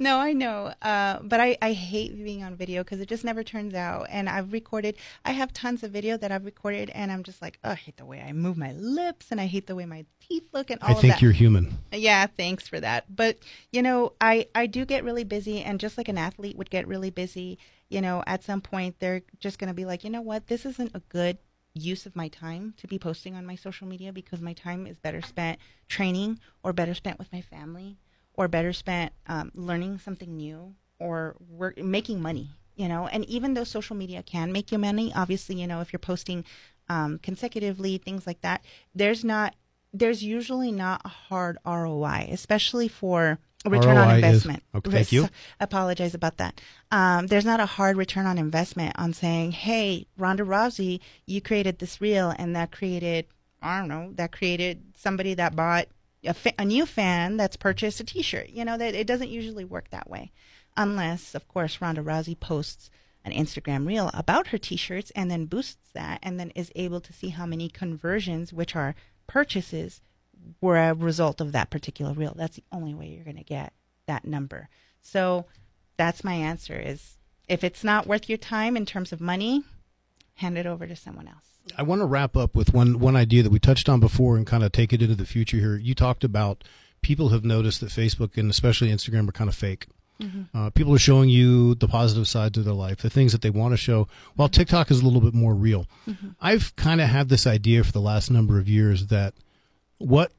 No, I know. Uh, but I, I hate being on video because it just never turns out. And I've recorded, I have tons of video that I've recorded, and I'm just like, oh, I hate the way I move my lips, and I hate the way my teeth look and all of that. I think you're human. Yeah, thanks for that. But, you know, I, I do get really busy, and just like an athlete would get really busy, you know, at some point they're just going to be like, you know what, this isn't a good use of my time to be posting on my social media, because my time is better spent training, or better spent with my family, or better spent um, learning something new, or work, making money, you know. And even though social media can make you money, obviously, you know, if you're posting um, consecutively, things like that, there's not, there's usually not a hard R O I, especially for return R O I on investment. Is, okay, thank you. So, apologize about that. Um, there's not a hard return on investment on saying, hey, Ronda Rousey, you created this reel, and that created, I don't know, that created somebody that bought a, fa- a new fan that's purchased a T-shirt. You know, that it doesn't usually work that way, unless, of course, Ronda Rousey posts an Instagram reel about her T-shirts and then boosts that, and then is able to see how many conversions, which are purchases, were a result of that particular reel. That's the only way you're going to get that number. So that's my answer, is if it's not worth your time in terms of money, hand it over to someone else. I want to wrap up with one, one idea that we touched on before and kind of take it into the future here. You talked about people have noticed that Facebook and especially Instagram are kind of fake. Mm-hmm. Uh, people are showing you the positive sides of their life, the things that they want to show, while TikTok is a little bit more real. Mm-hmm. I've kind of had this idea for the last number of years that what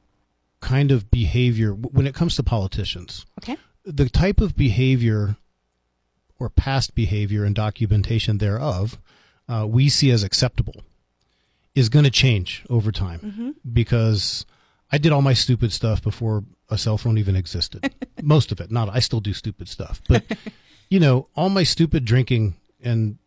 kind of behavior, when it comes to politicians, okay, the type of behavior or past behavior and documentation thereof uh, we see as acceptable is going to change over time, mm-hmm. because I did all my stupid stuff before a cell phone even existed. Most of it. Not, I still do stupid stuff, but you know, all my stupid drinking and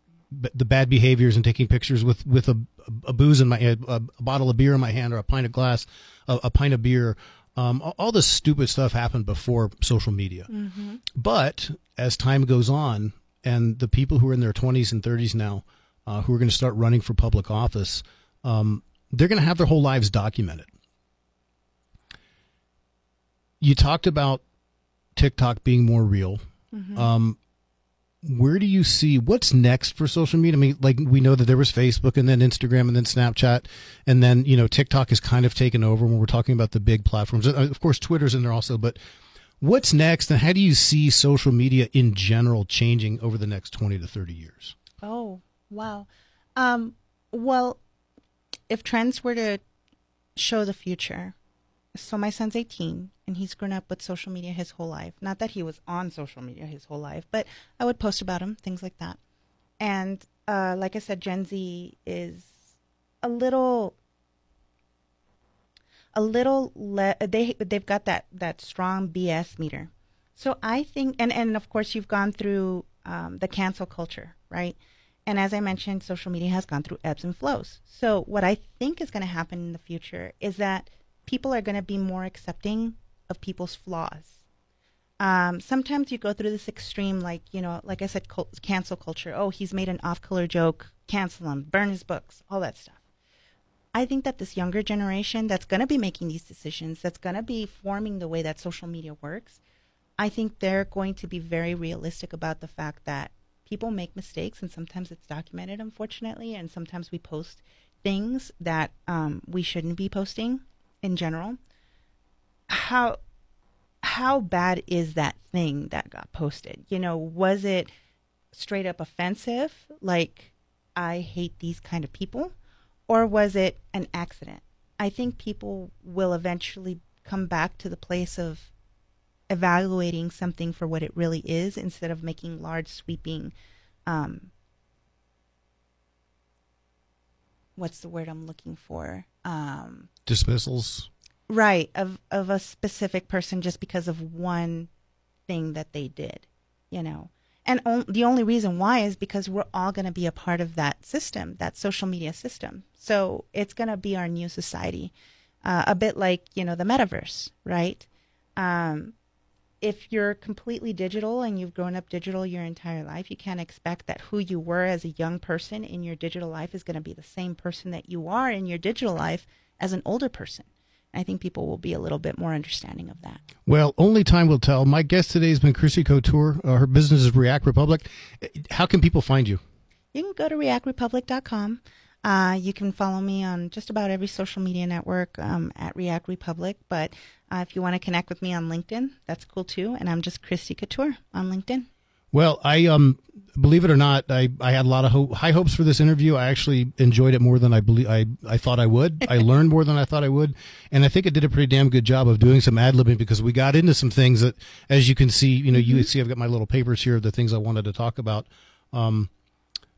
b- the bad behaviors and taking pictures with, with a, a booze in my hand, a, a bottle of beer in my hand, or a pint of glass, a, a pint of beer. Um, all, all this stupid stuff happened before social media. Mm-hmm. But as time goes on, and the people who are in their twenties and thirties now, uh, who are going to start running for public office, um, they're going to have their whole lives documented. You talked about TikTok being more real. Mm-hmm. Um, where do you see what's next for social media? I mean, like, we know that there was Facebook, and then Instagram, and then Snapchat, and then, you know, TikTok has kind of taken over when we're talking about the big platforms. Of course, Twitter's in there also, but what's next, and how do you see social media in general changing over the next twenty to thirty years? Oh, Wow. Um, well, if trends were to show the future, so my son's eighteen and he's grown up with social media his whole life. Not that he was on social media his whole life, but I would post about him, things like that. And uh, like I said, Gen Z is a little, a little, le- they, they've got that, that strong B S meter. So I think, and, and of course you've gone through um, the cancel culture, right? And as I mentioned, social media has gone through ebbs and flows. So what I think is going to happen in the future is that people are going to be more accepting of people's flaws. Um, sometimes you go through this extreme, like, you know, like I said, col- cancel culture. Oh, he's made an off-color joke, cancel him, burn his books, all that stuff. I think that this younger generation that's going to be making these decisions, that's going to be forming the way that social media works, I think they're going to be very realistic about the fact that people make mistakes, and sometimes it's documented, unfortunately, and sometimes we post things that um, we shouldn't be posting in general. How how bad is that thing that got posted? You know, was it straight up offensive, like I hate these kind of people, or was it an accident? I think people will eventually come back to the place of evaluating something for what it really is instead of making large sweeping um what's the word I'm looking for um dismissals, right, of of a specific person just because of one thing that they did, you know. And on, the only reason why is because we're all going to be a part of that system, that social media system. So it's going to be our new society, uh, a bit like, you know, the metaverse, right? Um, if you're completely digital and you've grown up digital your entire life, you can't expect that who you were as a young person in your digital life is going to be the same person that you are in your digital life as an older person. I think people will be a little bit more understanding of that. Well, only time will tell. My guest today has been Crysti Couture. Uh, her business is React Republic. How can people find you? You can go to react republic dot com. Uh, you can follow me on just about every social media network um, at React Republic. But uh, if you want to connect with me on LinkedIn, that's cool too. And I'm just Crysti Couture on LinkedIn. Well, I um, believe it or not, I, I had a lot of ho- high hopes for this interview. I actually enjoyed it more than I believe I, I thought I would. I learned more than I thought I would, and I think it did a pretty damn good job of doing some ad-libbing because we got into some things that, as you can see, you know, you mm-hmm. see, I've got my little papers here of the things I wanted to talk about. Um,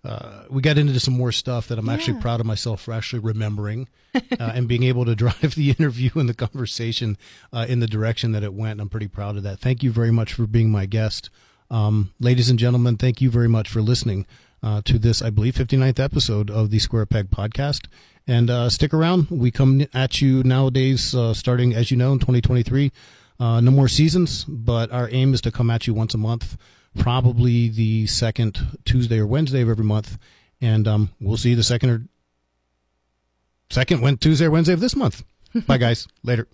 uh, we got into some more stuff that I'm yeah. actually proud of myself for actually remembering uh, and being able to drive the interview and the conversation uh, in the direction that it went. I'm pretty proud of that. Thank you very much for being my guest. Um, ladies and gentlemen, thank you very much for listening uh, to this, I believe, fifty-ninth episode of the Square Peg podcast. And uh, stick around. We come at you nowadays, uh, starting, as you know, in twenty twenty-three. Uh, no more seasons, but our aim is to come at you once a month, probably the second Tuesday or Wednesday of every month. And um, we'll see you the second or second Tuesday or Wednesday of this month. Bye, guys. Later.